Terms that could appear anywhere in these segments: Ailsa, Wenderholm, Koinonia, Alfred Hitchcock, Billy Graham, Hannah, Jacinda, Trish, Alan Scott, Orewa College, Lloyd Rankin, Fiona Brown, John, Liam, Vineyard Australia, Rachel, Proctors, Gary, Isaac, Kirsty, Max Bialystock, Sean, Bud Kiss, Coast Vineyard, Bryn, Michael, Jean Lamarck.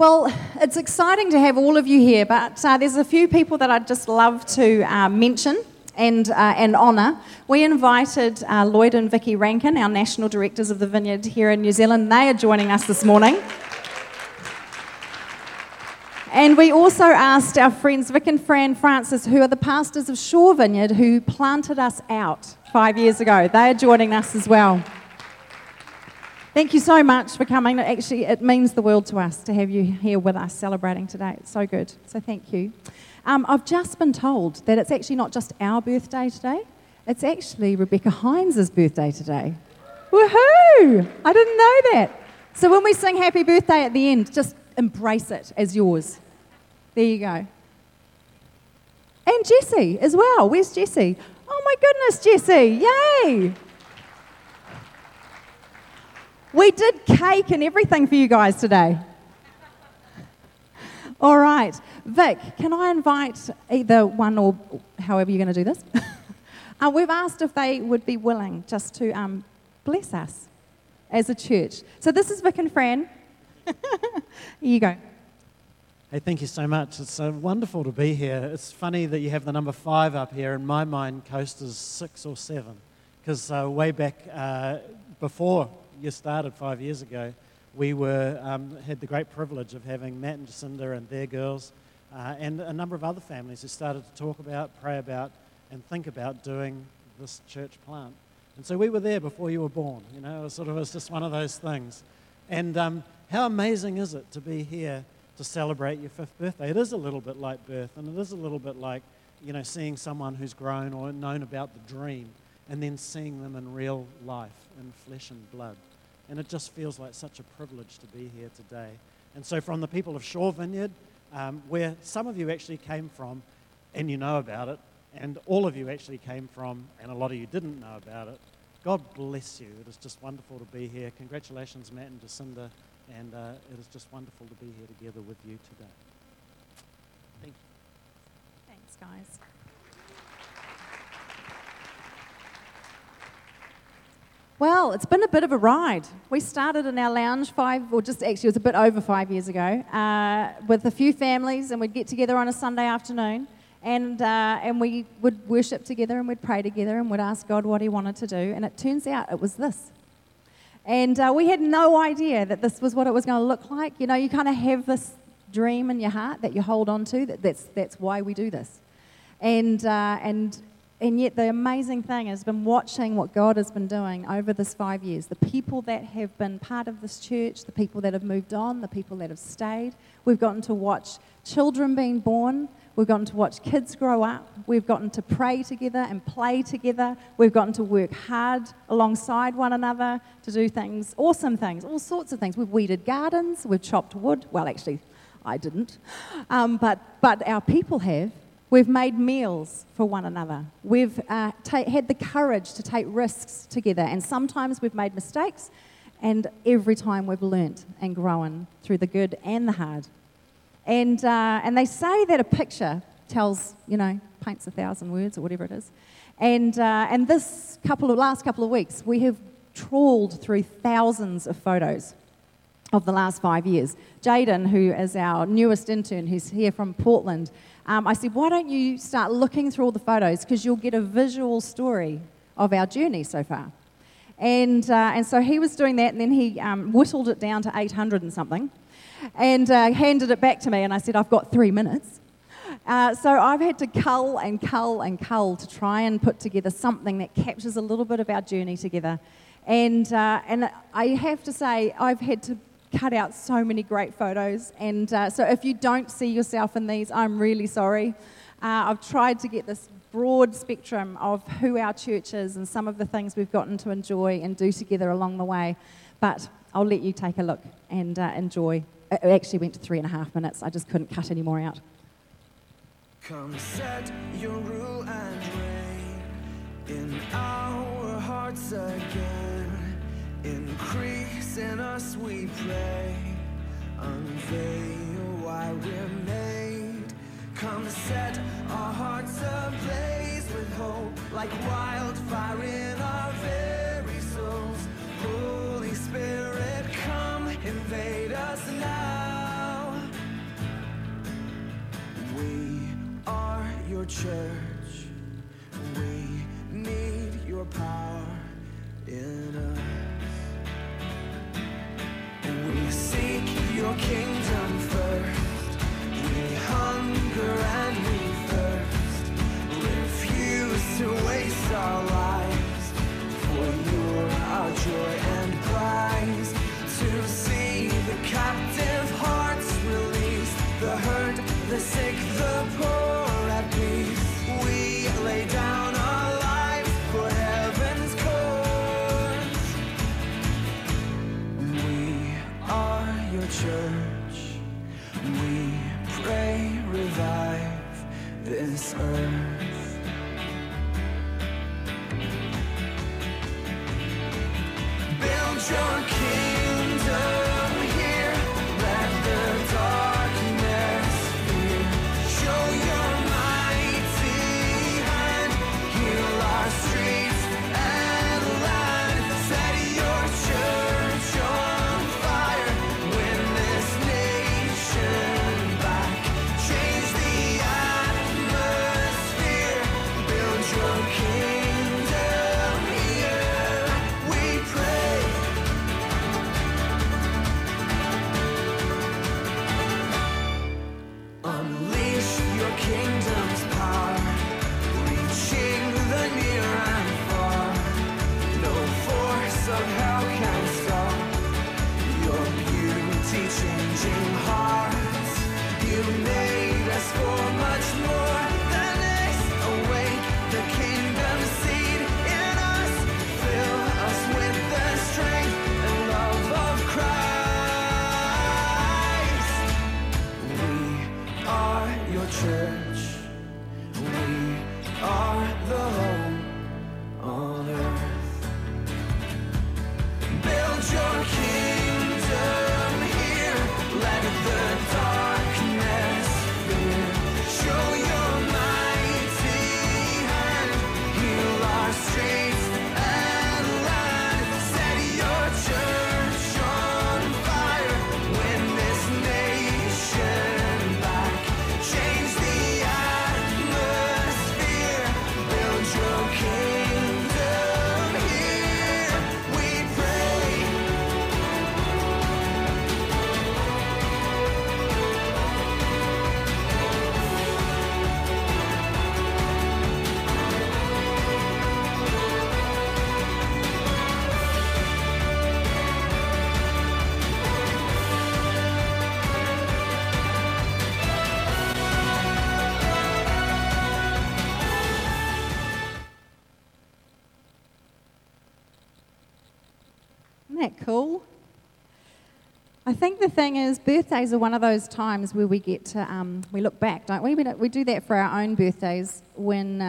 Well, it's exciting to have all of you here, but there's a few people that I'd just love to mention and honour. We invited Lloyd and Vicky Rankin, our National Directors of the Vineyard here in New Zealand. They are joining us this morning. And we also asked our friends Vic and Fran Francis, who are the pastors of Shore Vineyard, who planted us out 5 years ago. They are joining us as well. Thank you so much for coming. Actually, it means the world to us to have you here with us celebrating today. It's so good. So thank you. I've just been told that it's actually not just our birthday today. It's actually Rebecca Hines' birthday today. Woohoo! I didn't know that. So when we sing happy birthday at the end, just embrace it as yours. There you go. And Jessie as well. Where's Jessie? Oh my goodness, Jessie. Yay! We did cake and everything for you guys today. All right. Vic, can I invite either one or however you're going to do this? We've asked if they would be willing just to bless us as a church. So this is Vic and Fran. Here you go. Hey, thank you so much. It's so wonderful to be here. It's funny that you have the number 5 up here. In my mind, Coast is 6 or 7. Because way back before you started 5 years ago, we were had the great privilege of having Matt and Jacinda and their girls and a number of other families who started to talk about, pray about, and think about doing this church plant. And so we were there before you were born. You know, it was just one of those things. And how amazing is it to be here to celebrate your 5th birthday? It is a little bit like birth, and it is a little bit like, you know, seeing someone who's grown or known about the dream and then seeing them in real life, in flesh and blood. And it just feels like such a privilege to be here today. And so from the people of Shore Vineyard, where some of you actually came from and you know about it, and all of you actually came from and a lot of you didn't know about it, God bless you. It is just wonderful to be here. Congratulations, Matt and Jacinda. And it is just wonderful to be here together with you today. Thank you. Thanks, guys. Well, it's been a bit of a ride. We started in our lounge it was a bit over 5 years ago, with a few families, and we'd get together on a Sunday afternoon, and we would worship together, and we'd pray together, and we'd ask God what He wanted to do, and it turns out it was this. And we had no idea that this was what it was going to look like. You know, you kind of have this dream in your heart that you hold on to. That's why we do this. And yet the amazing thing has been watching what God has been doing over this 5 years. The people that have been part of this church, the people that have moved on, the people that have stayed. We've gotten to watch children being born. We've gotten to watch kids grow up. We've gotten to pray together and play together. We've gotten to work hard alongside one another to do things, awesome things, all sorts of things. We've weeded gardens. We've chopped wood. Well, actually, I didn't. But our people have. We've made meals for one another. We've had the courage to take risks together. And sometimes we've made mistakes. And every time we've learnt and grown through the good and the hard. And they say that a picture tells, you know, paints 1,000 words or whatever it is. And this last couple of weeks, we have trawled through thousands of photos of the last 5 years. Jaden, who is our newest intern, who's here from Portland, I said, why don't you start looking through all the photos, because you'll get a visual story of our journey so far. And so he was doing that, and then he whittled it down to 800 and something. And handed it back to me, and I said, I've got 3 minutes. So I've had to cull to try and put together something that captures a little bit of our journey together. And I have to say, I've had to cut out so many great photos. So if you don't see yourself in these, I'm really sorry. I've tried to get this broad spectrum of who our church is and some of the things we've gotten to enjoy and do together along the way. But I'll let you take a look and enjoy. It actually went to 3.5 minutes. I just couldn't cut any more out. Come set your rule and reign in our hearts again. Increase in us, we pray. Unveil why we're made. Come set our hearts ablaze with hope, like wildfire in our very souls. Holy Spirit, come invade us now. your church. We need your power in us. And we seek your kingdom first. We hunger and we thirst. Refuse to waste our lives. For you are our joy and prize. To see the captive hearts released, the hurt, the sick, the poor at peace. We lay down our lives for heaven's cause. We are your church. We pray, revive this earth. Build your kingdom here. Let the darkness fear. Show your mighty hand. Heal our streets and land. Set your church on fire. Win this nation back. Change the atmosphere. Build your kingdom here. We pray. Unleash your kingdom's power, reaching the near and far. No force of hell can stop your beauty changing hearts. You made us for much more than this. Awake the kingdom seed in us. Fill us with the strength and love of Christ. We are your church. We are the home on earth. Build your kingdom here. Let the darkness fear. Show your mighty hand. Heal our streets and land. Set your church on fire. Win this nation back. Change the atmosphere. Build your kingdom here. We pray. Isn't that cool? I think the thing is, birthdays are one of those times where we get to, we look back, don't we? We do that for our own birthdays when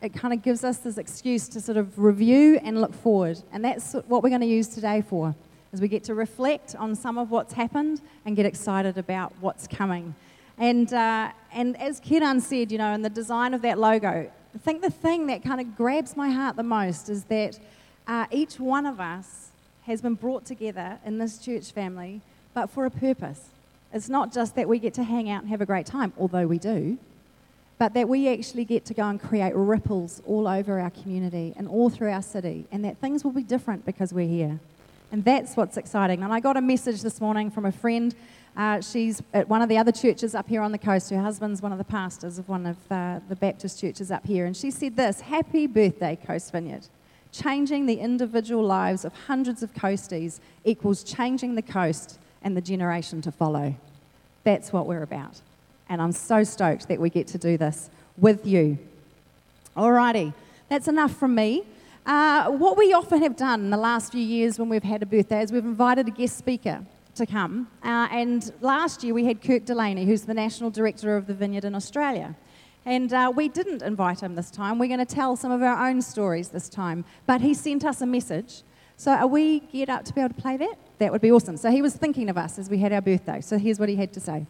it kind of gives us this excuse to sort of review and look forward. And that's what we're going to use today for, is we get to reflect on some of what's happened and get excited about what's coming. And as Kieran said, you know, in the design of that logo, I think the thing that kind of grabs my heart the most is that each one of us has been brought together in this church family, but for a purpose. It's not just that we get to hang out and have a great time, although we do, but that we actually get to go and create ripples all over our community and all through our city, and that things will be different because we're here. And that's what's exciting. And I got a message this morning from a friend. She's at one of the other churches up here on the coast. Her husband's one of the pastors of one of the Baptist churches up here. And she said this, "Happy birthday, Coast Vineyard. Changing the individual lives of hundreds of coasties equals changing the coast and the generation to follow." That's what we're about. And I'm so stoked that we get to do this with you. Alrighty, that's enough from me. What we often have done in the last few years when we've had a birthday is we've invited a guest speaker to come. And last year we had Kirk Delaney, who's the National Director of the Vineyard in Australia. And we didn't invite him this time. We're going to tell some of our own stories this time. But he sent us a message. So are we geared up to be able to play that? That would be awesome. So he was thinking of us as we had our birthday. So here's what he had to say.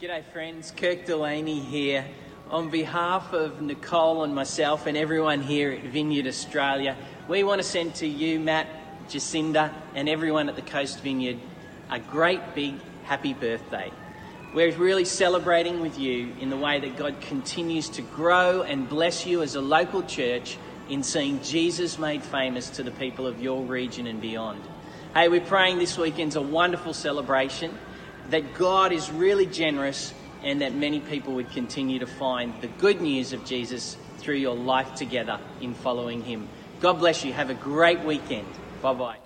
G'day friends, Kirk Delaney here. On behalf of Nicole and myself and everyone here at Vineyard Australia, we want to send to you, Matt, Jacinda and everyone at the Coast Vineyard a great big happy birthday. We're really celebrating with you in the way that God continues to grow and bless you as a local church in seeing Jesus made famous to the people of your region and beyond. Hey, we're praying this weekend's a wonderful celebration, that God is really generous and that many people would continue to find the good news of Jesus through your life together in following him. God bless you. Have a great weekend. Bye-bye.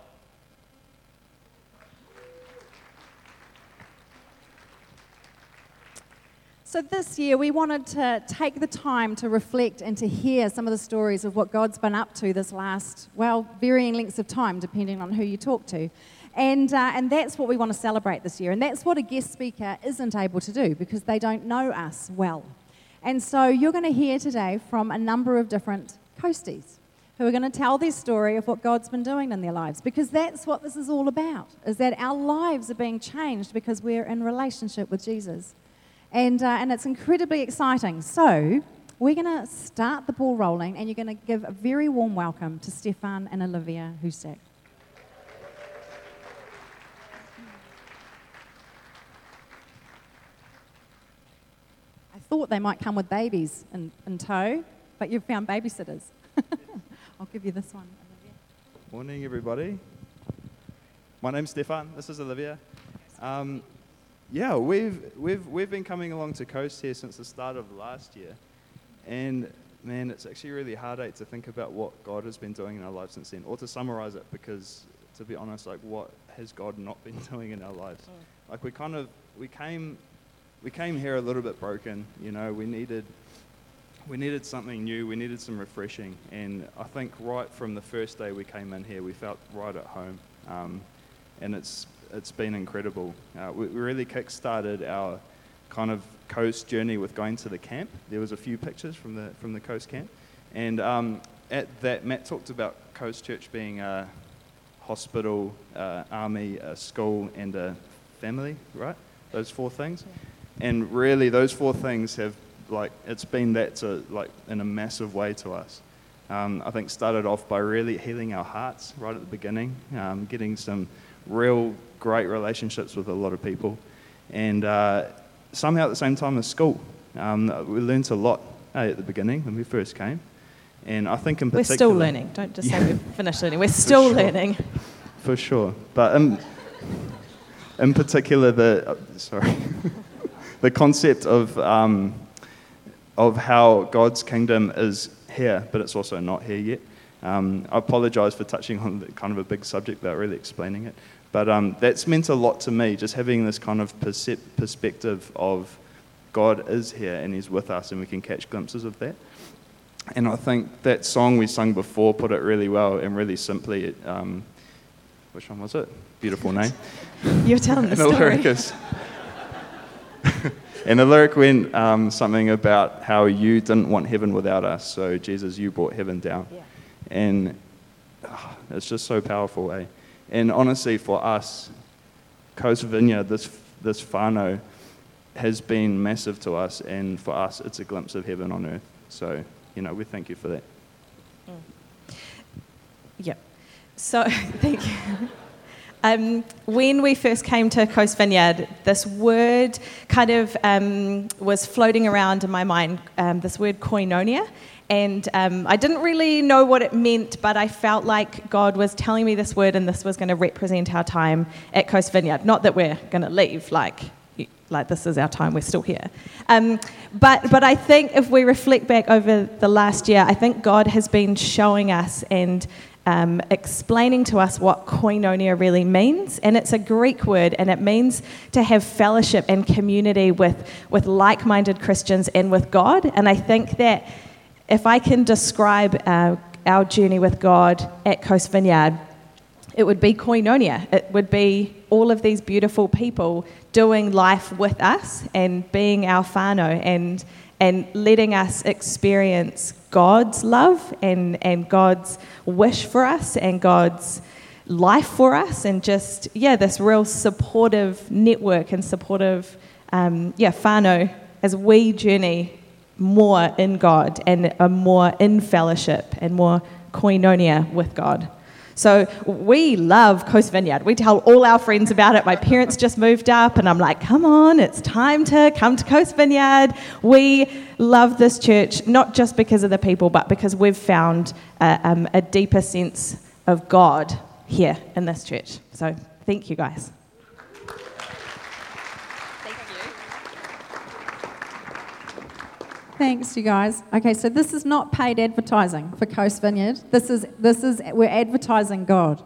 So this year we wanted to take the time to reflect and to hear some of the stories of what God's been up to this last, well, varying lengths of time, depending on who you talk to. And that's what we want to celebrate this year. And that's what a guest speaker isn't able to do because they don't know us well. And so you're going to hear today from a number of different coasties who are going to tell their story of what God's been doing in their lives, because that's what this is all about, is that our lives are being changed because we're in relationship with Jesus. And it's incredibly exciting. So we're going to start the ball rolling, and you're going to give a very warm welcome to Stefan and Olivia Hustak. I thought they might come with babies in tow, but you've found babysitters. I'll give you this one, Olivia. Morning, everybody. My name's Stefan. This is Olivia. Yeah, we've been coming along to Coast here since the start of last year, and man, it's actually really hard to think about what God has been doing in our lives since then, or to summarize it, because to be honest, like, what has God not been doing in our lives? Like, we came here a little bit broken, you know. We needed something new. We needed some refreshing, and I think right from the first day we came in here, we felt right at home, and it's been incredible. We really kick-started our kind of coast journey with going to the camp. There was a few pictures from the coast camp, and at that, Matt talked about Coast Church being a hospital, army, a school, and a family. Right, those four things, and really those four things have, like, it's been that to, like, in a massive way to us. I think started off by really healing our hearts right at the beginning, getting some real great relationships with a lot of people, and somehow at the same time as school, we learnt a lot at the beginning when we first came, and I think in particular we're still learning. Don't just say we've finished learning. We're still learning, for sure. But in particular, the concept of how God's kingdom is here, but it's also not here yet. I apologise for touching on kind of a big subject without really explaining it, but that's meant a lot to me, just having this kind of perspective of God is here and he's with us, and we can catch glimpses of that. And I think that song we sung before put it really well and really simply. Which one was it? Beautiful name. You're telling the story. And the lyric went something about how you didn't want heaven without us, so Jesus, you brought heaven down. Yeah. And it's just so powerful, eh? And honestly, for us, Coast Vineyard, this whānau has been massive to us, and for us, it's a glimpse of heaven on earth. So, you know, we thank you for that. Mm. Yeah. So, thank you. When we first came to Coast Vineyard, this word kind of was floating around in my mind, this word koinonia. And I didn't really know what it meant, but I felt like God was telling me this word, and this was going to represent our time at Coast Vineyard. Not that we're going to leave, like this is our time, we're still here. But I think if we reflect back over the last year, I think God has been showing us and explaining to us what koinonia really means. And it's a Greek word, and it means to have fellowship and community with like-minded Christians and with God. And I think that if I can describe our journey with God at Coast Vineyard, it would be koinonia. It would be all of these beautiful people doing life with us and being our whānau and letting us experience God's love and God's wish for us and God's life for us, and just, yeah, this real supportive network and supportive, whānau as we journey more in God and a more in fellowship and more koinonia with God. So we love Coast Vineyard. We tell all our friends about it. My parents just moved up and I'm like, come on, it's time to come to Coast Vineyard. We love this church, not just because of the people, but because we've found a deeper sense of God here in this church. So thank you guys. Thanks, you guys. Okay, so this is not paid advertising for Coast Vineyard. This is we're advertising God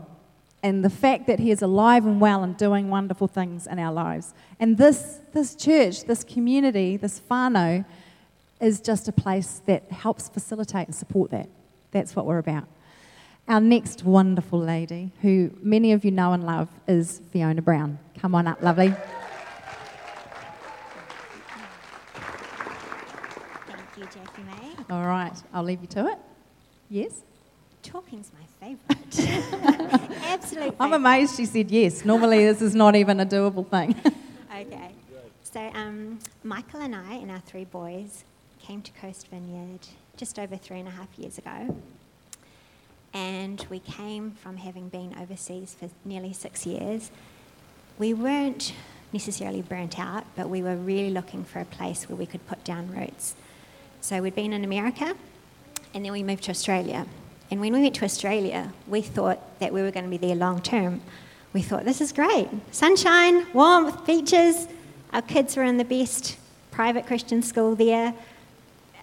and the fact that He is alive and well and doing wonderful things in our lives. And this church, this community, this whānau is just a place that helps facilitate and support that. That's what we're about. Our next wonderful lady, who many of you know and love, is Fiona Brown. Come on up, lovely. All right, I'll leave you to it. Yes? Talking's my favourite. Absolutely. I'm amazed she said yes. Normally this is not even a doable thing. Okay. So Michael and I and our three boys came to Coast Vineyard just over 3.5 years ago. And we came from having been overseas for nearly 6 years. We weren't necessarily burnt out, but we were really looking for a place where we could put down roots. So we'd been in America, and then we moved to Australia. And when we went to Australia, we thought that we were going to be there long term. We thought, this is great. Sunshine, warmth, beaches. Our kids were in the best private Christian school there,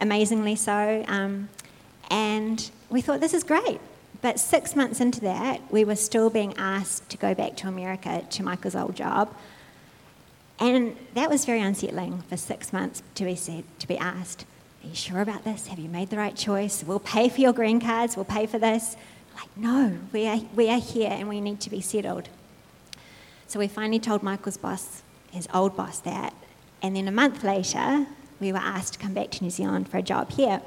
amazingly so. And we thought, this is great. But 6 months into that, we were still being asked to go back to America to Michael's old job. And that was very unsettling for 6 months to be asked. Are you sure about this? Have you made the right choice? We'll pay for your green cards. We'll pay for this. Like, no, we are here and we need to be settled. So we finally told Michael's boss, his old boss, that. And then a month later, we were asked to come back to New Zealand for a job here.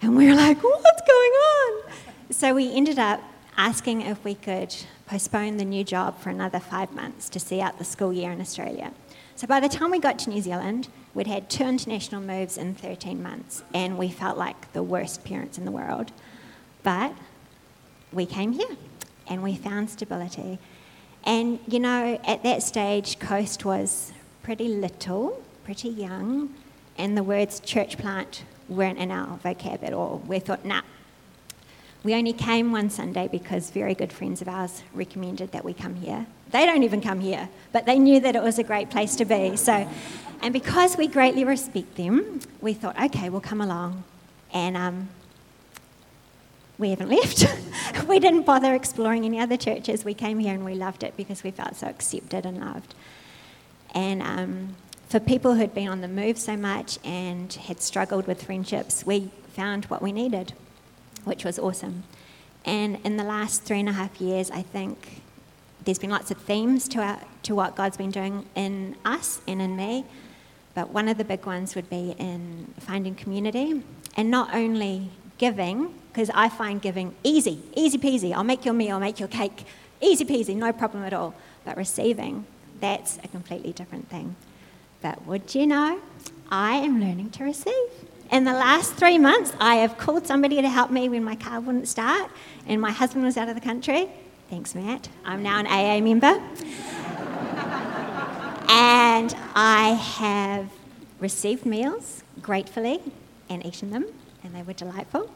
And we were like, what's going on? So we ended up asking if we could postpone the new job for another 5 months to see out the school year in Australia. So by the time we got to New Zealand, we'd had 2 international moves in 13 months, and we felt like the worst parents in the world. But we came here, and we found stability. And, you know, at that stage, Coast was pretty little, pretty young, and the words church plant weren't in our vocab at all. We thought, nah. We only came one Sunday because very good friends of ours recommended that we come here. They don't even come here, but they knew that it was a great place to be. So, and because we greatly respect them, we thought, okay, we'll come along. And we haven't left. We didn't bother exploring any other churches. We came here and we loved it because we felt so accepted and loved. And for people who'd been on the move so much and had struggled with friendships, we found what we needed, which was awesome. And in the last 3.5 years, I think there's been lots of themes to what God's been doing in us and in me, but one of the big ones would be in finding community, and not only giving, because I find giving easy peasy. I'll make your meal, I'll make your cake, easy peasy, no problem at all. But receiving, that's a completely different thing. But would you know, I am learning to receive. In the last 3 months, I have called somebody to help me when my car wouldn't start and my husband was out of the country. Thanks, Matt. I'm now an AA member. And I have received meals gratefully and eaten them, and they were delightful.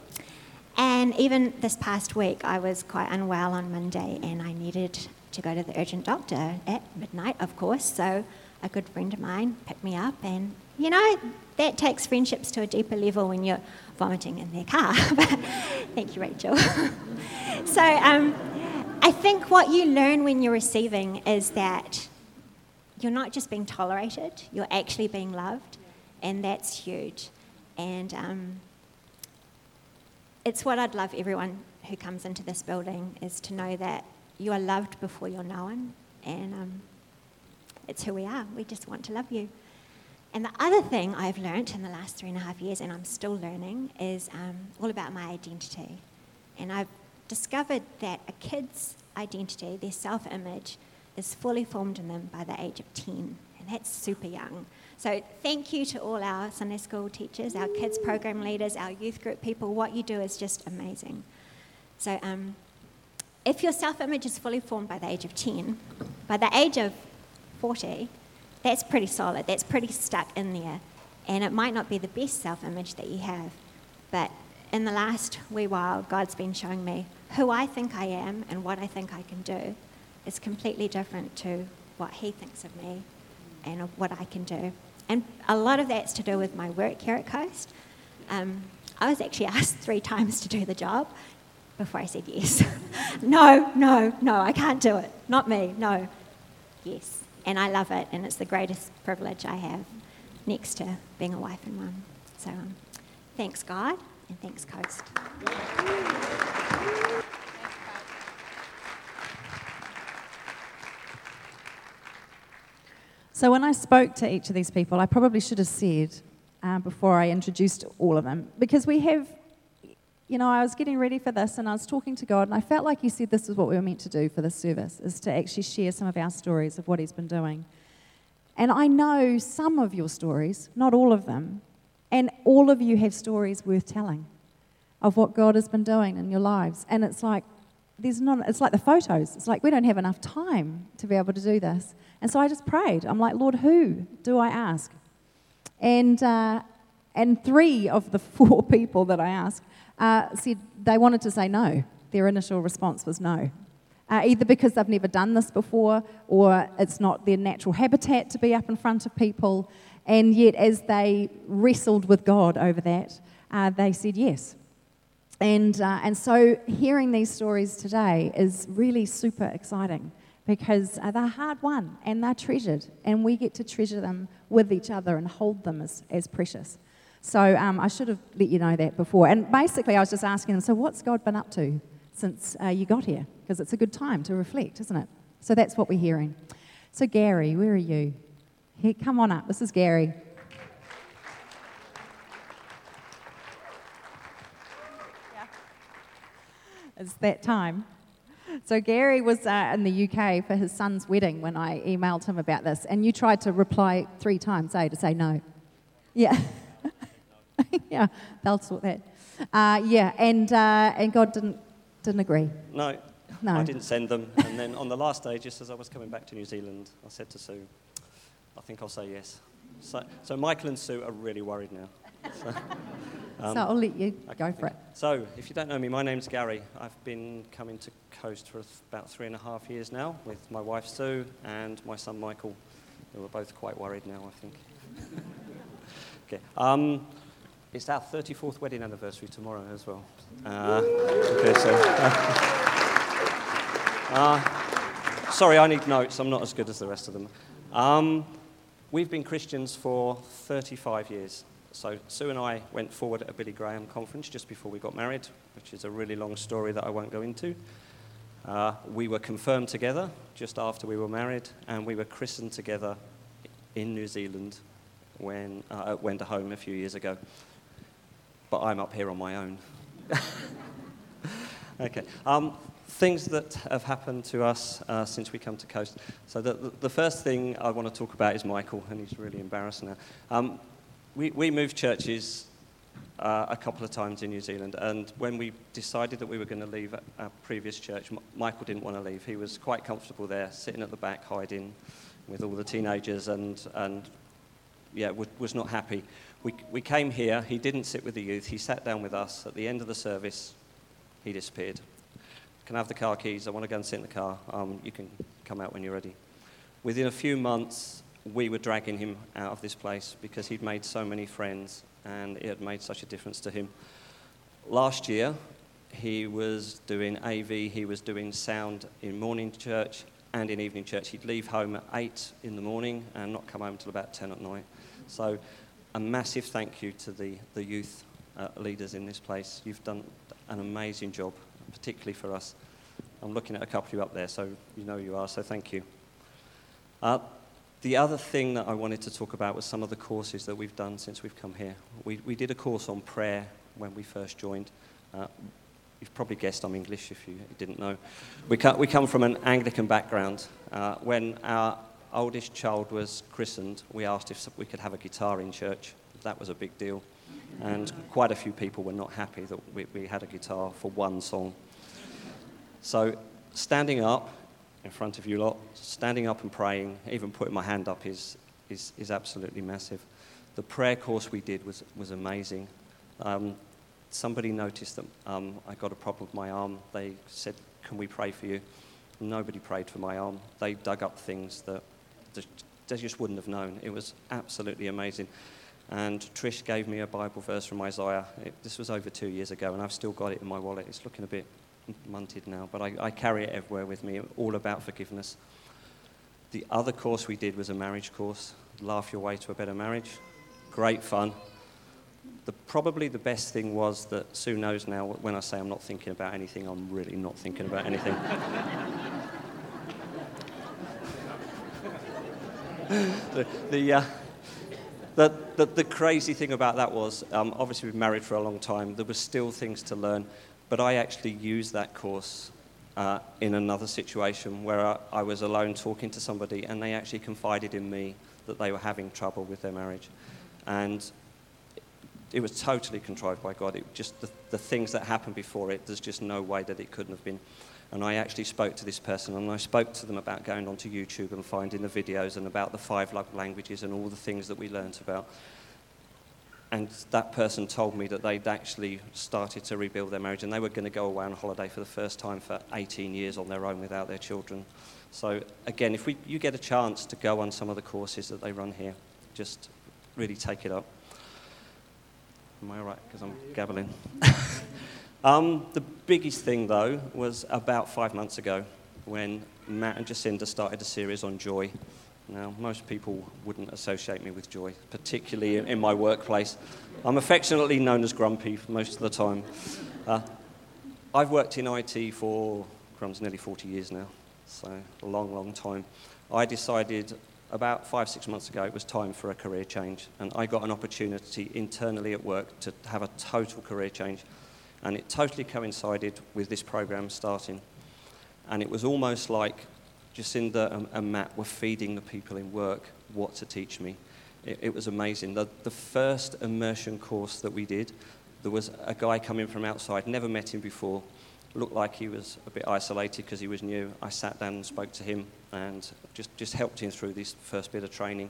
And even this past week, I was quite unwell on Monday and I needed to go to the urgent doctor at midnight, of course, so a good friend of mine picked me up, and you know, that takes friendships to a deeper level when you're vomiting in their car. Thank you, Rachel. So I think what you learn when you're receiving is that you're not just being tolerated, you're actually being loved, and that's huge. And it's what I'd love everyone who comes into this building is to know that you are loved before you're known, and it's who we are. We just want to love you. And the other thing I've learnt in the last 3.5 years, and I'm still learning, is all about my identity. And I've discovered that a kid's identity, their self-image, is fully formed in them by the age of 10, and that's super young. So thank you to all our Sunday school teachers, our kids program leaders, our youth group people. What you do is just amazing. So If your self-image is fully formed by the age of 10, by the age of 40, that's pretty solid. That's pretty stuck in there. And it might not be the best self-image that you have. But in the last wee while, God's been showing me who I think I am and what I think I can do is completely different to what he thinks of me and of what I can do. And a lot of that's to do with my work here at Coast. I was actually asked 3 times to do the job before I said yes. No, I can't do it. Not me, no. Yes. And I love it, and it's the greatest privilege I have next to being a wife and mum. So thanks, God, and thanks, Coast. So when I spoke to each of these people, I probably should have said before I introduced all of them, because we have, you know, I was getting ready for this and I was talking to God and I felt like he said this is what we were meant to do for this service, is to actually share some of our stories of what he's been doing. And I know some of your stories, not all of them, and all of you have stories worth telling of what God has been doing in your lives. And it's like, it's like the photos. It's like we don't have enough time to be able to do this. And so I just prayed. I'm like, Lord, who do I ask? And 3 of the 4 people that I asked said they wanted to say no. Their initial response was no. Either because they've never done this before or it's not their natural habitat to be up in front of people. And yet as they wrestled with God over that, they said yes. And so hearing these stories today is really super exciting because they're hard won and they're treasured and we get to treasure them with each other and hold them as precious. So I should have let you know that before. And basically I was just asking them, so what's God been up to since you got here? Because it's a good time to reflect, isn't it? So that's what we're hearing. So Gary, where are you? Here, come on up. This is Gary. It's that time. So Gary was in the UK for his son's wedding when I emailed him about this, and you tried to reply 3 times, to say no. Yeah. Yeah, they'll sort that. And God didn't agree. No. I didn't send them. And then on the last day, just as I was coming back to New Zealand, I said to Sue, I think I'll say yes. So Michael and Sue are really worried now. So I'll let you go for it. So, if you don't know me, my name's Gary. I've been coming to Coast for about 3.5 years now with my wife Sue and my son Michael, who are both quite worried now, I think. Okay. It's our 34th wedding anniversary tomorrow as well. Sorry, I need notes. I'm not as good as the rest of them. We've been Christians for 35 years. So Sue and I went forward at a Billy Graham conference just before we got married, which is a really long story that I won't go into. We were confirmed together just after we were married, and we were christened together in New Zealand when at Wenderholm a few years ago. But I'm up here on my own. Okay. Things that have happened to us since we come to Coast. So the first thing I want to talk about is Michael, and he's really embarrassed now. We moved churches a couple of times in New Zealand, and when we decided that we were going to leave our previous church, Michael didn't want to leave. He was quite comfortable there, sitting at the back, hiding with all the teenagers, and was not happy. We came here. He didn't sit with the youth. He sat down with us. At the end of the service, he disappeared. Can I have the car keys? I want to go and sit in the car. You can come out when you're ready. Within a few months, we were dragging him out of this place because he'd made so many friends and it had made such a difference to him. Last year, he was doing AV, he was doing sound in morning church and in evening church. He'd leave home at 8 in the morning and not come home until about 10 at night. So a massive thank you to the youth leaders in this place. You've done an amazing job, particularly for us. I'm looking at a couple of you up there, so you know you are, so thank you. The other thing that I wanted to talk about was some of the courses that we've done since we've come here. We did a course on prayer when we first joined. You've probably guessed I'm English if you didn't know. We come from an Anglican background. When our oldest child was christened, we asked if we could have a guitar in church. That was a big deal. And quite a few people were not happy that we had a guitar for one song. So standing up in front of you lot, standing up and praying, even putting my hand up is absolutely massive. The prayer course we did was amazing. Somebody noticed that I got a problem with my arm. They said, "Can we pray for you?" Nobody prayed for my arm. They dug up things that they just wouldn't have known. It was absolutely amazing. And Trish gave me a Bible verse from Isaiah. This was over 2 years ago, and I've still got it in my wallet. It's looking a bit munted now, but I carry it everywhere with me, all about forgiveness. The other course we did was a marriage course, Laugh Your Way to a Better Marriage. Great fun. Probably the best thing was that Sue knows now when I say I'm not thinking about anything, I'm really not thinking about anything. The crazy thing about that was, obviously we've married for a long time, there were still things to learn, but I actually used that course in another situation where I was alone talking to somebody and they actually confided in me that they were having trouble with their marriage. And it was totally contrived by God. It just the things that happened before it, there's just no way that it couldn't have been. And I actually spoke to this person, and I spoke to them about going onto YouTube and finding the videos and about the 5 love languages and all the things that we learnt about. And that person told me that they'd actually started to rebuild their marriage, and they were going to go away on holiday for the first time for 18 years on their own without their children. So again, if you get a chance to go on some of the courses that they run here, just really take it up. Am I all right? Because I'm gabbling. The biggest thing, though, was about 5 months ago when Matt and Jacinda started a series on joy. Now, most people wouldn't associate me with joy, particularly in my workplace. I'm affectionately known as grumpy most of the time. I've worked in IT for, crumbs, nearly 40 years now, so a long, long time. I decided about 5-6 months ago, it was time for a career change, and I got an opportunity internally at work to have a total career change, and it totally coincided with this program starting. And it was almost like Jacinda and Matt were feeding the people in work what to teach me. It was amazing. The first immersion course that we did, there was a guy coming from outside, never met him before, looked like he was a bit isolated because he was new. I sat down and spoke to him and just helped him through this first bit of training.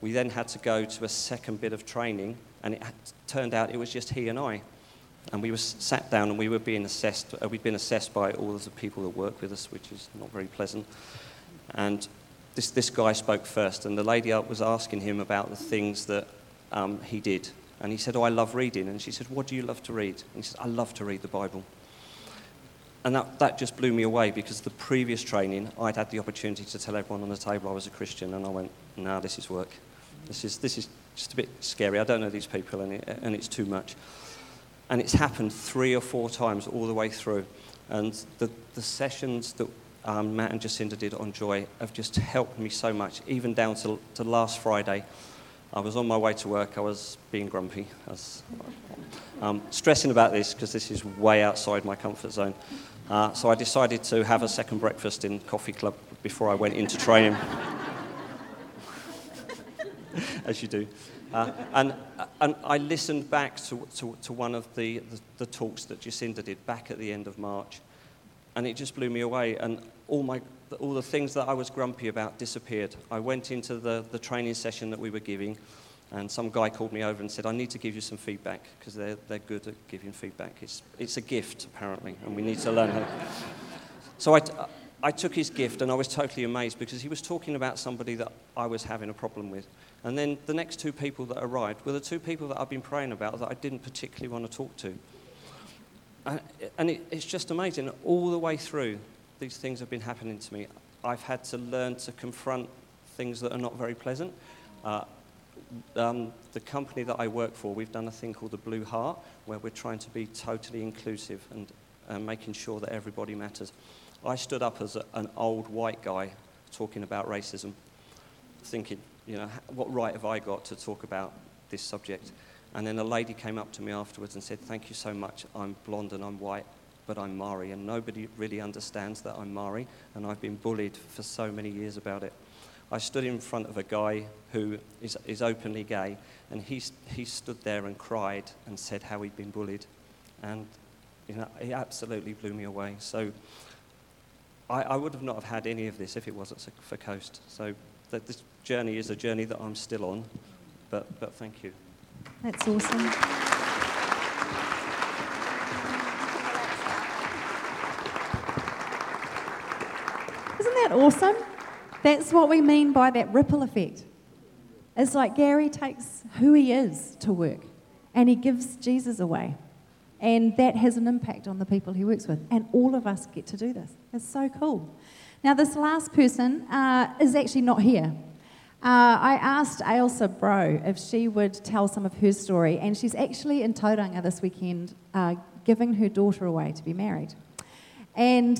We then had to go to a second bit of training, and it turned out it was just he and I. And we were sat down and we were being assessed. We'd been assessed by all of the people that work with us, which is not very pleasant. And this guy spoke first, and the lady was asking him about the things that he did. And he said, "Oh, I love reading." And she said, "What do you love to read?" And he said, "I love to read the Bible." And that just blew me away, because the previous training, I'd had the opportunity to tell everyone on the table I was a Christian, and I went, "Nah, this is work. This is just a bit scary. I don't know these people, and it's too much." And it's happened 3 or 4 times all the way through. And the sessions that Matt and Jacinda did on joy have just helped me so much, even down to last Friday. I was on my way to work. I was being grumpy. I was stressing about this because this is way outside my comfort zone. So I decided to have a second breakfast in Coffee Club before I went into training. As you do. And I listened back to one of the talks that Jacinda did back at the end of March, and it just blew me away. And all the things that I was grumpy about disappeared. I went into the training session that we were giving, and some guy called me over and said, "I need to give you some feedback, because they're good at giving feedback. It's a gift, apparently, and we need to learn how." So I took his gift, and I was totally amazed, because he was talking about somebody that I was having a problem with. And then the next 2 people that arrived were the 2 people that I've been praying about that I didn't particularly want to talk to. And it's just amazing. All the way through, these things have been happening to me. I've had to learn to confront things that are not very pleasant. The company that I work for, we've done a thing called the Blue Heart, where we're trying to be totally inclusive and making sure that everybody matters. I stood up as an old white guy talking about racism, thinking, what right have I got to talk about this subject? And then a lady came up to me afterwards and said, "Thank you so much. I'm blonde and I'm white, but I'm Maori, and nobody really understands that I'm Maori, and I've been bullied for so many years about it." I stood in front of a guy who is openly gay, and he stood there and cried and said how he'd been bullied. And it absolutely blew me away. So I would have not have had any of this if it wasn't for Coast. So that this journey is a journey that I'm still on, but thank you. That's awesome. Isn't that awesome? That's what we mean by that ripple effect. It's like Gary takes who he is to work and he gives Jesus away. And that has an impact on the people he works with. And all of us get to do this. It's so cool. Now, this last person is actually not here. I asked Ailsa Bro if she would tell some of her story. And she's actually in Tauranga this weekend giving her daughter away to be married. And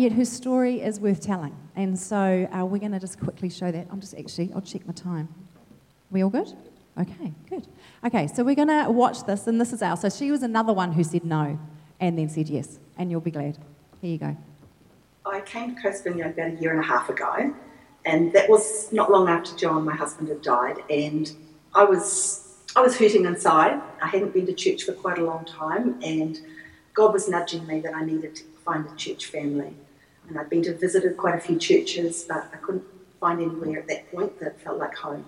yet her story is worth telling. And so we're going to just quickly show that. I'll check my time. We all good? Okay, good. Okay, so we're going to watch this, and this is Al. So she was another one who said no and then said yes, and you'll be glad. Here you go. I came to Coast Vineyard about 1.5 years ago, and that was not long after John, my husband, had died, and I was hurting inside. I hadn't been to church for quite a long time, and God was nudging me that I needed to find a church family. And I'd been to visited quite a few churches, but I couldn't find anywhere at that point that felt like home.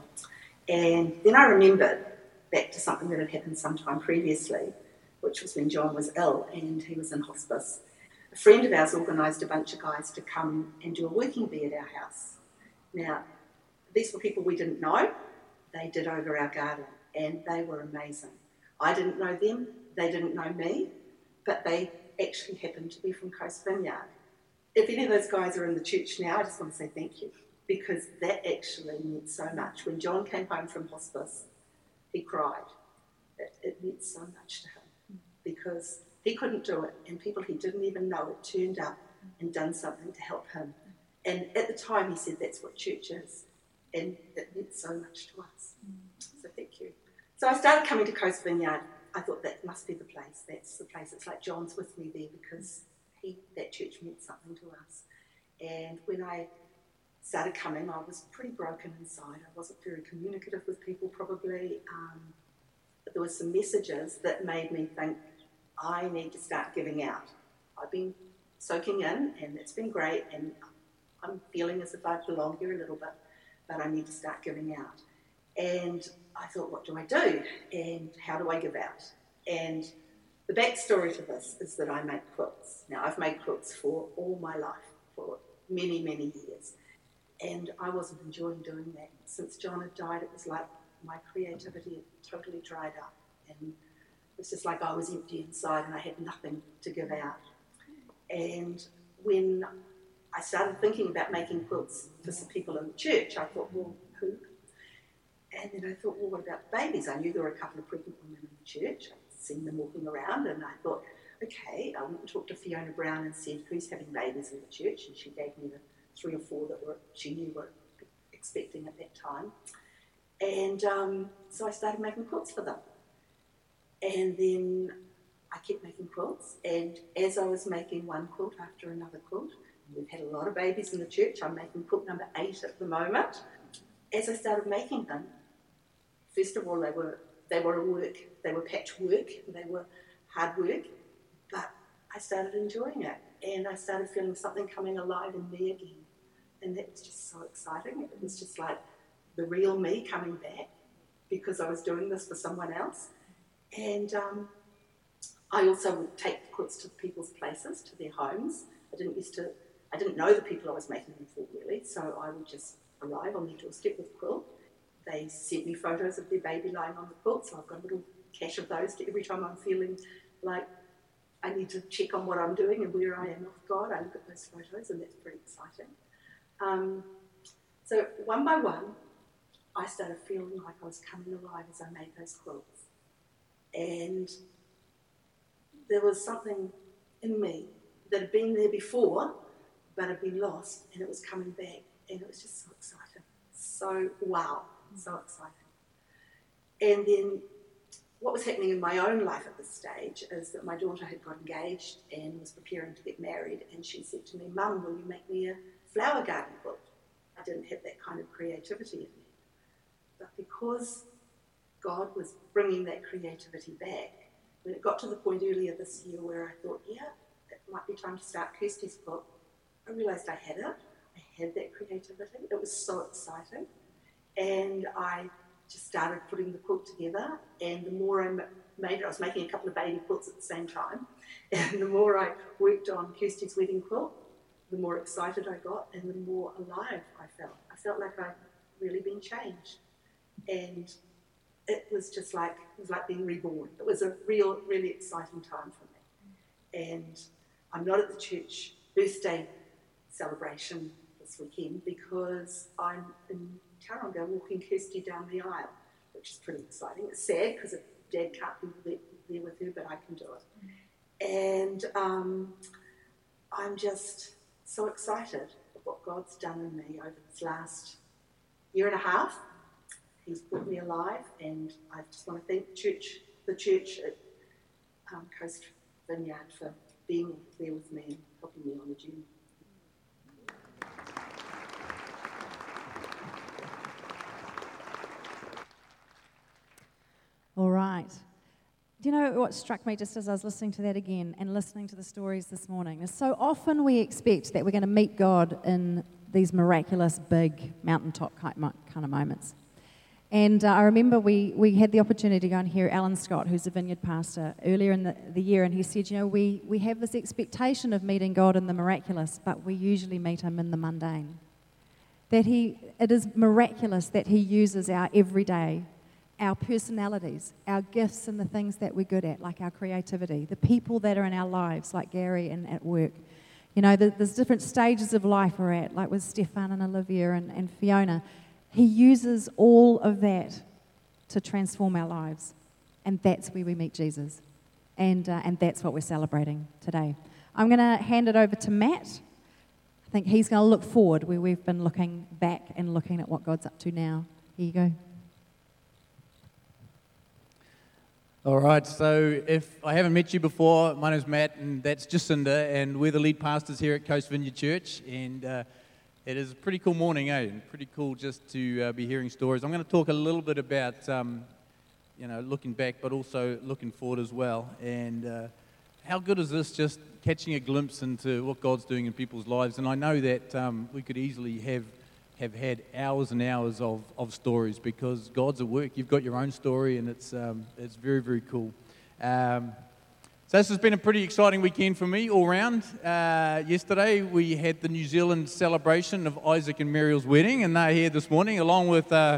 And then I remembered back to something that had happened sometime previously, which was when John was ill and he was in hospice. A friend of ours organised a bunch of guys to come and do a working bee at our house. Now, these were people we didn't know. They did over our garden, and they were amazing. I didn't know them, they didn't know me, but they actually happened to be from Coast Vineyard. If any of those guys are in the church now, I just want to say thank you, because that actually meant so much. When John came home from hospice, he cried. It meant so much to him because he couldn't do it, and people he didn't even know turned up and done something to help him. And at the time he said that's what church is, and it meant so much to us. So thank you. So I started coming to Coast Vineyard. I thought that must be the place. That's the place. It's like John's with me there because that church meant something to us. And when I started coming, I was pretty broken inside. I wasn't very communicative with people probably. But there were some messages that made me think, I need to start giving out. I've been soaking in, and it's been great, and I'm feeling as if I belong here a little bit, but I need to start giving out. And I thought, what do I do? And how do I give out? And the backstory to this is that I make quilts. Now, I've made quilts for all my life, for many, many years. And I wasn't enjoying doing that. Since John had died, it was like my creativity had totally dried up. And it's just like I was empty inside and I had nothing to give out. And when I started thinking about making quilts for some people in the church, I thought, well, who? And then I thought, well, what about babies? I knew there were a couple of pregnant women in the church. I'd seen them walking around, and I thought, okay, I went and talked to Fiona Brown and said, who's having babies in the church? And she gave me the 3 or 4 that she knew were expecting at that time. And so I started making quilts for them. And then I kept making quilts, and as I was making one quilt after another quilt, and we've had a lot of babies in the church, I'm making quilt number 8 at the moment. As I started making them, first of all, they were patchwork, they were hard work, but I started enjoying it. And I started feeling something coming alive in me again. And that was just so exciting. It was just like the real me coming back because I was doing this for someone else. And I also would take the quilts to people's places, to their homes. I didn't know the people I was making them for really, so I would just arrive on their doorstep with a quilt. They sent me photos of their baby lying on the quilt, so I've got a little cache of those to every time I'm feeling like I need to check on what I'm doing and where I am with God. I look at those photos, and that's pretty exciting. So one by one, I started feeling like I was coming alive as I made those quilts. And there was something in me that had been there before, but had been lost, and it was coming back. And it was just so exciting. So, wow, so exciting. And then what was happening in my own life at this stage is that my daughter had got engaged and was preparing to get married, and she said to me, Mum, will you make me a flower garden quilt? I didn't have that kind of creativity in me. But because God was bringing that creativity back, when it got to the point earlier this year where I thought, yeah, it might be time to start Kirsty's quilt, I realised I had it. I had that creativity. It was so exciting. And I just started putting the quilt together. And the more I made it, I was making a couple of baby quilts at the same time. And the more I worked on Kirsty's wedding quilt, the more excited I got and the more alive I felt. I felt like I'd really been changed. And it was just like, it was like being reborn. It was a real, really exciting time for me. And I'm not at the church birthday celebration this weekend because I'm in Tauranga walking Kirsty down the aisle, which is pretty exciting. It's sad because Dad can't be there with her, but I can do it. And I'm just so excited at what God's done in me over this last year and a half. He's brought me alive, and I just want to thank the church at Coast Vineyard for being there with me and helping me on the journey. All right. Do you know what struck me just as I was listening to that again and listening to the stories this morning? Is so often we expect that we're going to meet God in these miraculous, big, mountaintop kind of moments. And I remember we had the opportunity to go and hear Alan Scott, who's a vineyard pastor, earlier in the year, and he said, you know, we have this expectation of meeting God in the miraculous, but we usually meet him in the mundane. That it is miraculous that he uses our everyday, our personalities, our gifts and the things that we're good at, like our creativity, the people that are in our lives, like Gary and at work. You know, there's different stages of life we're at, like with Stefan and Olivia and Fiona. He uses all of that to transform our lives. And that's where we meet Jesus. And that's what we're celebrating today. I'm going to hand it over to Matt. I think he's going to look forward where we've been looking back and looking at what God's up to now. Here you go. All right, so if I haven't met you before, my name's Matt, and that's Jacinda, and we're the lead pastors here at Coast Vineyard Church. And it is a pretty cool morning, eh? And pretty cool just to be hearing stories. I'm going to talk a little bit about, you know, looking back, but also looking forward as well. And how good is this just catching a glimpse into what God's doing in people's lives? And I know that we could easily have had hours and hours of stories because God's at work. You've got your own story, and it's very, very cool. So this has been a pretty exciting weekend for me all round. Yesterday we had the New Zealand celebration of Isaac and Muriel's wedding, and they're here this morning along with... so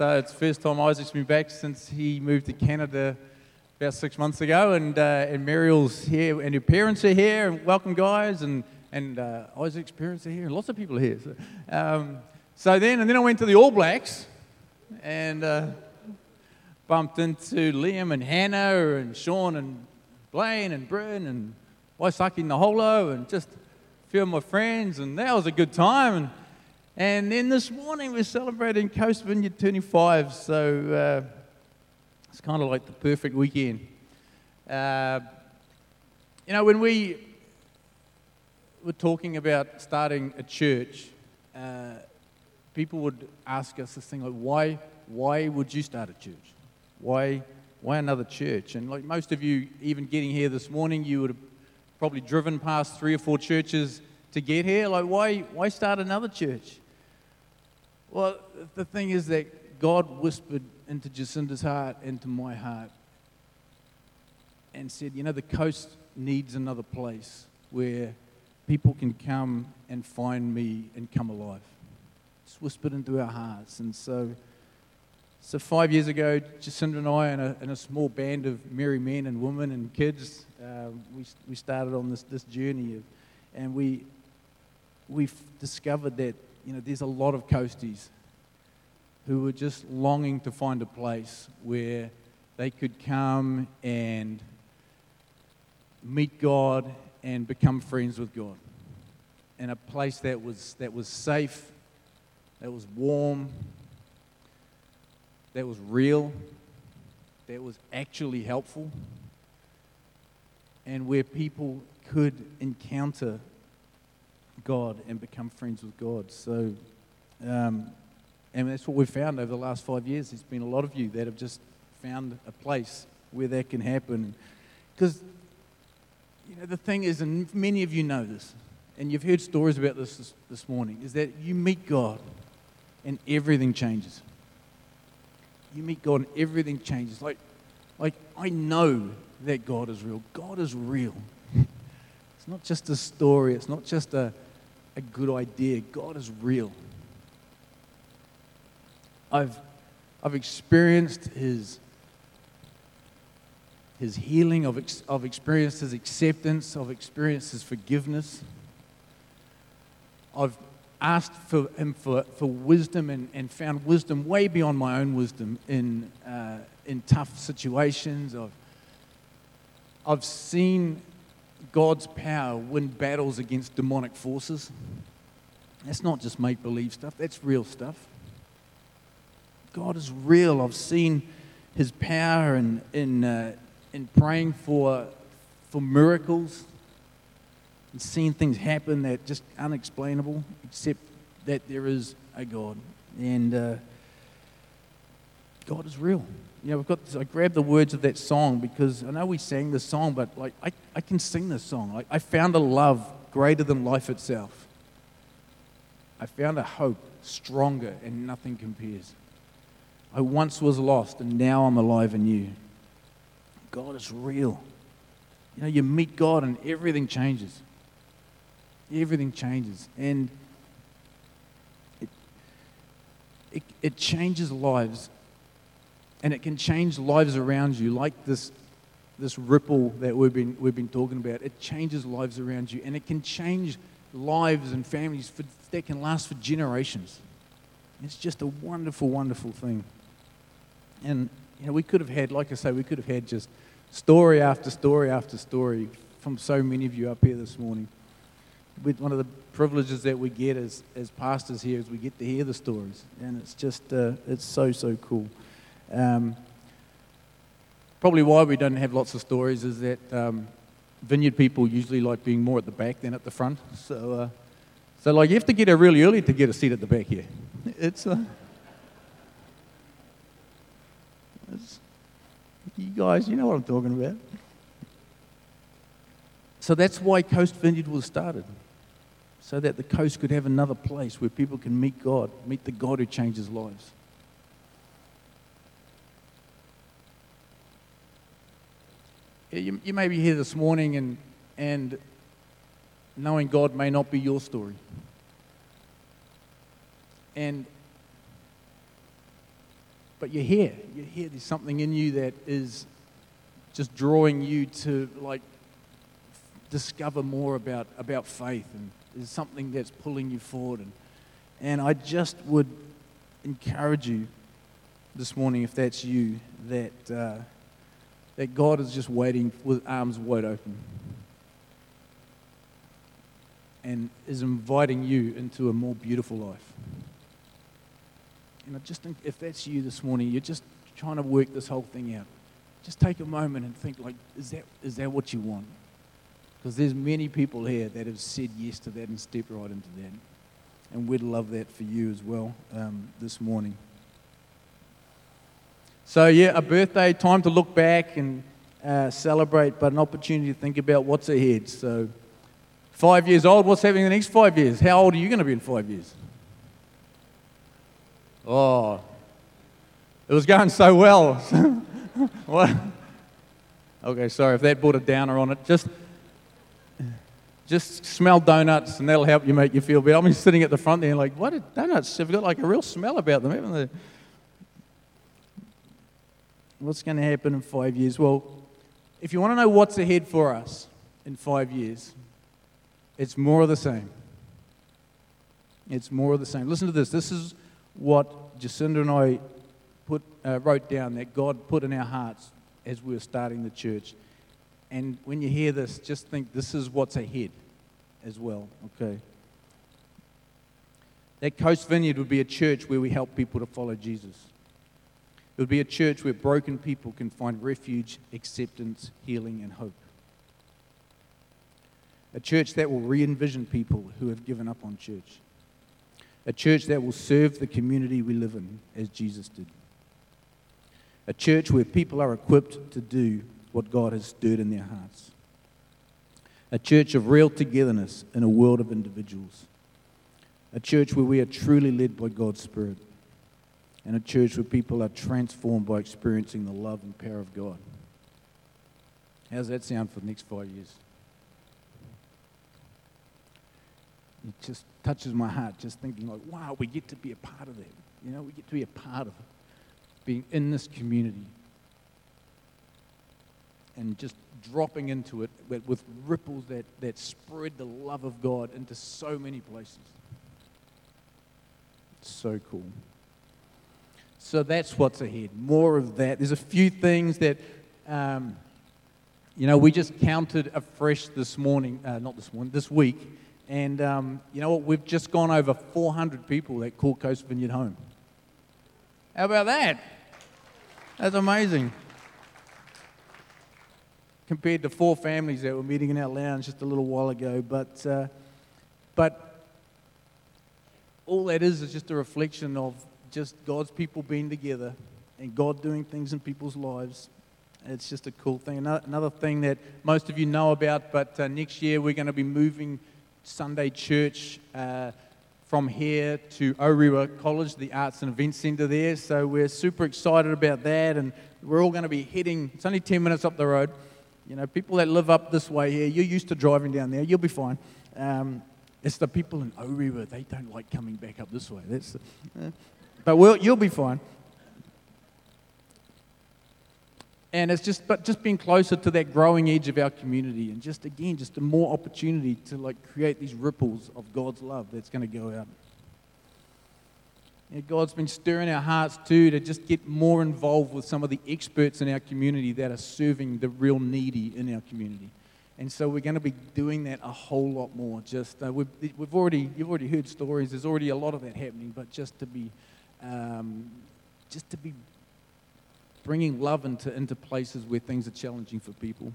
it's the first time Isaac's been back since he moved to Canada about 6 months ago, and Muriel's here, and her parents are here, and welcome guys, and Isaac's parents are here, and lots of people are here. So, so then I went to the All Blacks, and... bumped into Liam and Hannah and Sean and Blaine and Bryn and Waisaki Naholo and just a few of my friends, and that was a good time. And then this morning we're celebrating Coast Vineyard turning 5, so it's kind of like the perfect weekend. You know, when we were talking about starting a church, people would ask us this thing like, why would you start a church? Why another church? And like most of you, even getting here this morning, you would have probably driven past 3 or 4 churches to get here. Like, why start another church? Well, the thing is that God whispered into Jacinda's heart, into my heart, and said, you know, the coast needs another place where people can come and find me and come alive. It's whispered into our hearts. And So 5 years ago, Jacinda and I and a small band of merry men and women and kids, we started on this journey, and we've discovered that, you know, there's a lot of coasties who were just longing to find a place where they could come and meet God and become friends with God, and a place that was safe, that was warm, that was real, that was actually helpful, and where people could encounter God and become friends with God. So, and that's what we've found over the last 5 years. There's been a lot of you that have just found a place where that can happen. Because You know, the thing is, and many of you know this, and you've heard stories about this morning, is that you meet God and everything changes. You meet God and everything changes. Like I know that God is real. God is real. It's not just a story. It's not just a good idea. God is real. I've experienced His healing, I've experienced His acceptance, I've experienced His forgiveness. I've asked for Him for wisdom and found wisdom way beyond my own wisdom in tough situations. I've seen God's power win battles against demonic forces. That's not just make-believe stuff, that's real stuff. God is real. I've seen His power in praying for miracles and seeing things happen that just unexplainable, except that there is a God, and God is real. You know, we've got this, I grabbed the words of that song because I know we sang this song, but like I can sing this song. Like, I found a love greater than life itself. I found a hope stronger and nothing compares. I once was lost and now I'm alive in you. God is real. You know, you meet God and everything changes. Everything changes. And it changes lives. And it can change lives around you, like this ripple that we've been talking about. It changes lives around you. And it can change lives and families that can last for generations. It's just a wonderful, wonderful thing. And, you know, we could have had, like I say, just story after story after story from so many of you up here this morning. One of the privileges that we get as pastors here is we get to hear the stories, and it's just it's so cool. Probably why we don't have lots of stories is that vineyard people usually like being more at the back than at the front. So like you have to get here really early to get a seat at the back here. It's you guys, you know what I'm talking about. So that's why Coast Vineyard was started, so that the coast could have another place where people can meet God, meet the God who changes lives. You may be here this morning and knowing God may not be your story. But you're here, there's something in you that is just drawing you to like discover more about faith, and there's something that's pulling you forward, and I just would encourage you this morning, if that's you, that God is just waiting with arms wide open and is inviting you into a more beautiful life. And I just think if that's you this morning, you're just trying to work this whole thing out, just take a moment and think, like, is that what you want? Because there's many people here that have said yes to that and stepped right into that. And we'd love that for you as well this morning. So, yeah, a birthday, time to look back and celebrate, but an opportunity to think about what's ahead. So 5 years old, what's happening in the next 5 years? How old are you going to be in 5 years? Oh, it was going so well. What? Okay, sorry if that brought a downer on it. Just smell donuts and that'll help you make you feel better. I'm just sitting at the front there like, what are donuts? They've got like a real smell about them, haven't they? What's going to happen in 5 years? Well, if you want to know what's ahead for us in 5 years, it's more of the same. It's more of the same. Listen to this. This is what Jacinda and I wrote down that God put in our hearts as we were starting the church. And when you hear this, just think this is what's ahead as well, okay? That Coast Vineyard would be a church where we help people to follow Jesus. It would be a church where broken people can find refuge, acceptance, healing, and hope. A church that will re-envision people who have given up on church. A church that will serve the community we live in, as Jesus did. A church where people are equipped to do what God has stirred in their hearts. a church of real togetherness in a world of individuals, a church where we are truly led by God's Spirit, and a church where people are transformed by experiencing the love and power of God. How's that sound for the next 5 years? It just touches my heart, just thinking like, wow, we get to be a part of that. You know, we get to be a part of being in this community and just dropping into it with ripples that spread the love of God into so many places. It's so cool. So that's what's ahead, more of that. There's a few things that, we just counted afresh this week. And you know what? We've just gone over 400 people that call Coast Vineyard home. How about that? That's amazing. Compared to 4 families that were meeting in our lounge just a little while ago. But all that is just a reflection of just God's people being together and God doing things in people's lives. It's just a cool thing. Another thing that most of you know about, but next year we're going to be moving Sunday church from here to Orewa College, the Arts and Events Centre there. So we're super excited about that, and we're all going to be heading. It's only 10 minutes up the road. You know, people that live up this way here, you're used to driving down there. You'll be fine. It's the people in Orewa, they don't like coming back up this way. But you'll be fine. And it's just being closer to that growing edge of our community, and just a more opportunity to like create these ripples of God's love that's going to go out. And God's been stirring our hearts too to just get more involved with some of the experts in our community that are serving the real needy in our community. And so we're going to be doing that a whole lot more. You've already heard stories. There's already a lot of that happening, but just to be bringing love into places where things are challenging for people.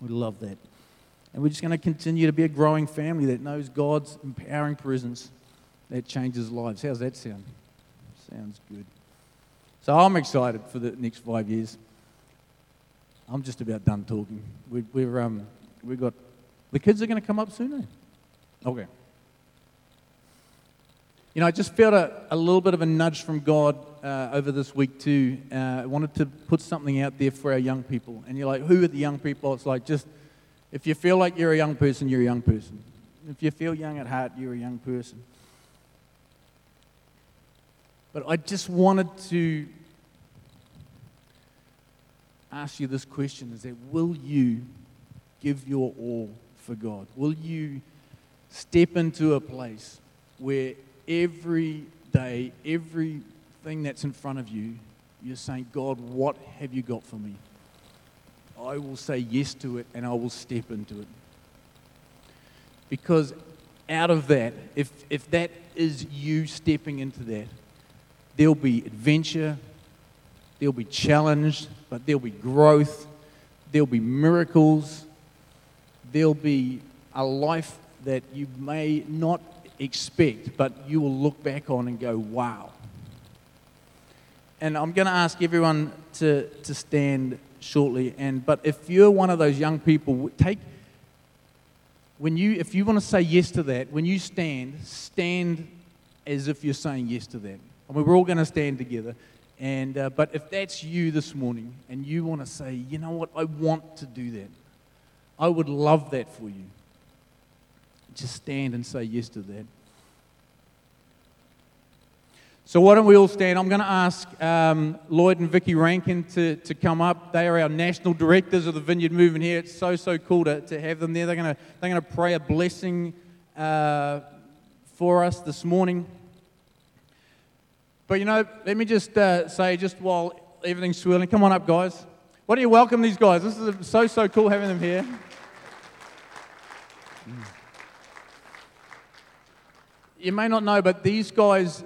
We love that. And we're just going to continue to be a growing family that knows God's empowering presence that changes lives. How's that sound? Sounds good. So I'm excited for the next 5 years. I'm just about done talking. We've got... The kids are going to come up soon, eh? Okay. You know, I just felt a little bit of a nudge from God over this week too. I wanted to put something out there for our young people. And you're like, who are the young people? It's like, just, if you feel like you're a young person, you're a young person. If you feel young at heart, you're a young person. But I just wanted to ask you this question, is that will you give your all for God? Will you step into a place where every day, everything that's in front of you, you're saying, God, what have you got for me? I will say yes to it and I will step into it. Because out of that, if that is you stepping into that, there'll be adventure, there'll be challenge, but there'll be growth, there'll be miracles, there'll be a life that you may not expect, but you will look back on and go, wow. And I'm going to ask everyone to stand shortly. But if you're one of those young people, if you want to say yes to that, when you stand as if you're saying yes to that. I mean, we're all going to stand together. And but if that's you this morning, and you want to say, you know what, I want to do that. I would love that for you. Just stand and say yes to that. So why don't we all stand? I'm going to ask Lloyd and Vicky Rankin to come up. They are our national directors of the Vineyard Movement here. It's so cool to have them there. They're going to pray a blessing for us this morning. But you know, let me just say, just while everything's swirling, come on up, guys. Why don't you welcome these guys? This is so cool having them here. You may not know, but these guys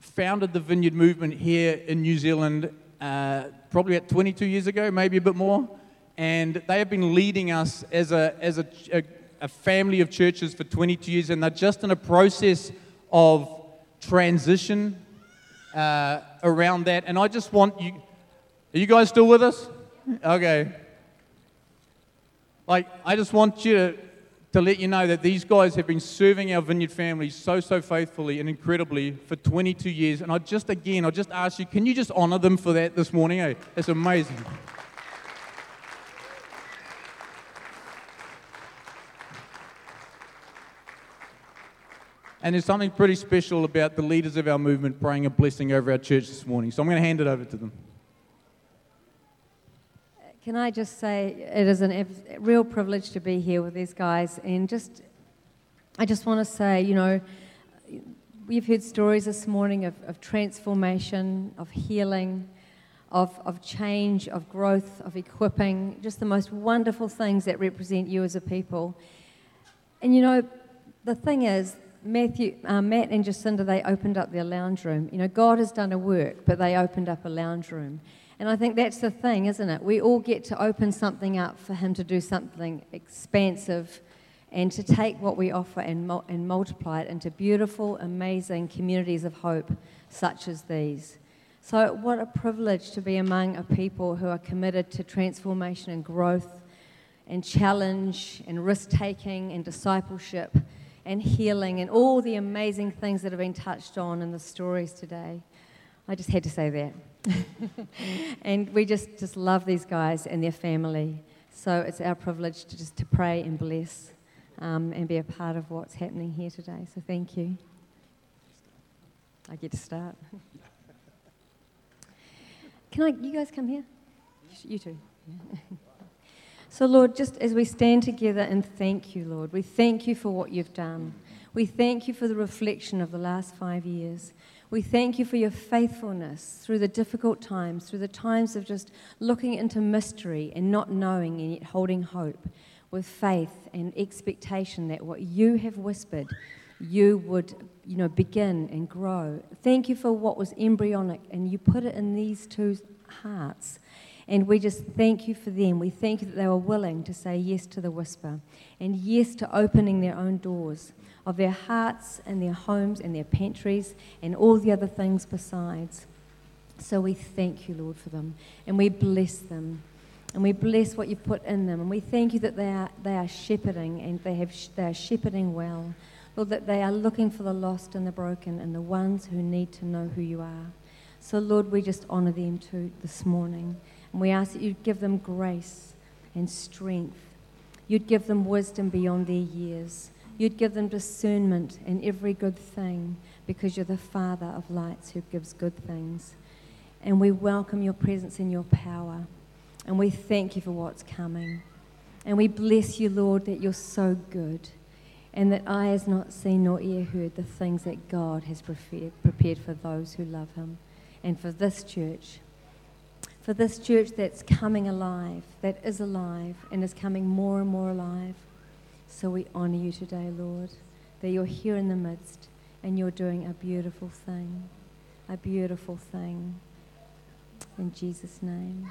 founded the Vineyard Movement here in New Zealand probably at 22 years ago, maybe a bit more. And they have been leading us as a family of churches for 22 years, and they're just in a process of transition around that. And I just want you... Are you guys still with us? Okay. Like, I just want you to let you know that these guys have been serving our Vineyard family so faithfully and incredibly for 22 years. And I just ask you, can you just honour them for that this morning? Eh? It's amazing. And there's something pretty special about the leaders of our movement praying a blessing over our church this morning. So I'm going to hand it over to them. Can I just say it is a real privilege to be here with these guys. And I just want to say, you know, we've heard stories this morning of transformation, of healing, of change, of growth, of equipping, just the most wonderful things that represent you as a people. And, you know, the thing is, Matt and Jacinda, they opened up their lounge room. You know, God has done a work, but they opened up a lounge room. And I think that's the thing, isn't it? We all get to open something up for him to do something expansive and to take what we offer and multiply it into beautiful, amazing communities of hope such as these. So what a privilege to be among a people who are committed to transformation and growth and challenge and risk-taking and discipleship and healing and all the amazing things that have been touched on in the stories today. I just had to say that. And we just love these guys and their family. So it's our privilege to just to pray and bless and be a part of what's happening here today. So thank you. I get to start. You guys come here? You too. So Lord, just as we stand together and thank you, Lord, we thank you for what you've done. We thank you for the reflection of the last 5 years. We thank you for your faithfulness through the difficult times, through the times of just looking into mystery and not knowing and yet holding hope with faith and expectation that what you have whispered, you would, you know, begin and grow. Thank you for what was embryonic and you put it in these two hearts. And we just thank you for them. We thank you that they were willing to say yes to the whisper and yes to opening their own doors of their hearts and their homes and their pantries and all the other things besides. So we thank you, Lord, for them. And we bless them. And we bless what you put in them. And we thank you that they are shepherding and they are shepherding well. Lord, that they are looking for the lost and the broken and the ones who need to know who you are. So, Lord, we just honour them too this morning. And we ask that you'd give them grace and strength. You'd give them wisdom beyond their years. You'd give them discernment in every good thing because you're the Father of lights who gives good things. And we welcome your presence and your power. And we thank you for what's coming. And we bless you, Lord, that you're so good and that eye has not seen nor ear heard the things that God has prepared for those who love him and for this church. For this church that's coming alive, that is alive, and is coming more and more alive. So we honour you today, Lord, that you're here in the midst and you're doing a beautiful thing, a beautiful thing. In Jesus' name.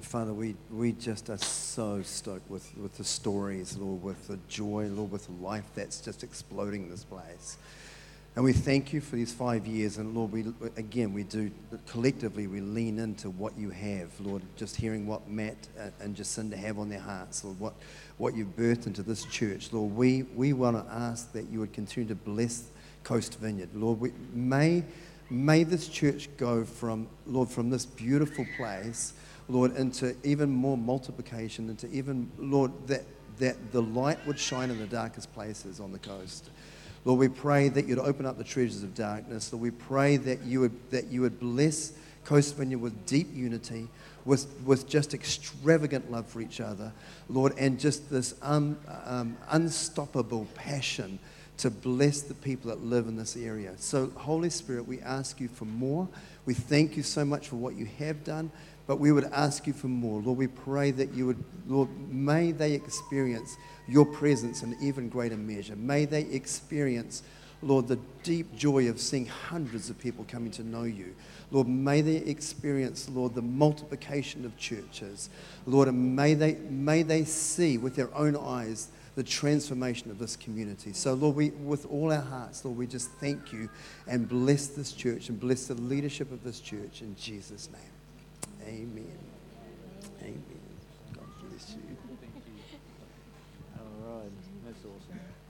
Father, we just are so stoked with the stories, Lord, with the joy, Lord, with life that's just exploding in this place. And we thank you for these 5 years. And Lord, we do collectively, we lean into what you have, Lord, just hearing what Matt and Jacinda have on their hearts, Lord, what you've birthed into this church. Lord, we want to ask that you would continue to bless Coast Vineyard. Lord, may this church go from this beautiful place, Lord, into even more multiplication, into even, Lord, that the light would shine in the darkest places on the coast. Lord, we pray that you'd open up the treasures of darkness. Lord, we pray that you would bless Coast Vineyard with deep unity, with just extravagant love for each other, Lord, and just this unstoppable passion to bless the people that live in this area. So, Holy Spirit, we ask you for more. We thank you so much for what you have done, but we would ask you for more. Lord, we pray that you would, Lord, may they experience your presence in even greater measure. May they experience, Lord, the deep joy of seeing hundreds of people coming to know you. Lord, may they experience, Lord, the multiplication of churches. Lord, and may they see with their own eyes the transformation of this community. So, Lord, we, with all our hearts, Lord, we just thank you and bless this church and bless the leadership of this church in Jesus' name. Amen. Amen. awesome.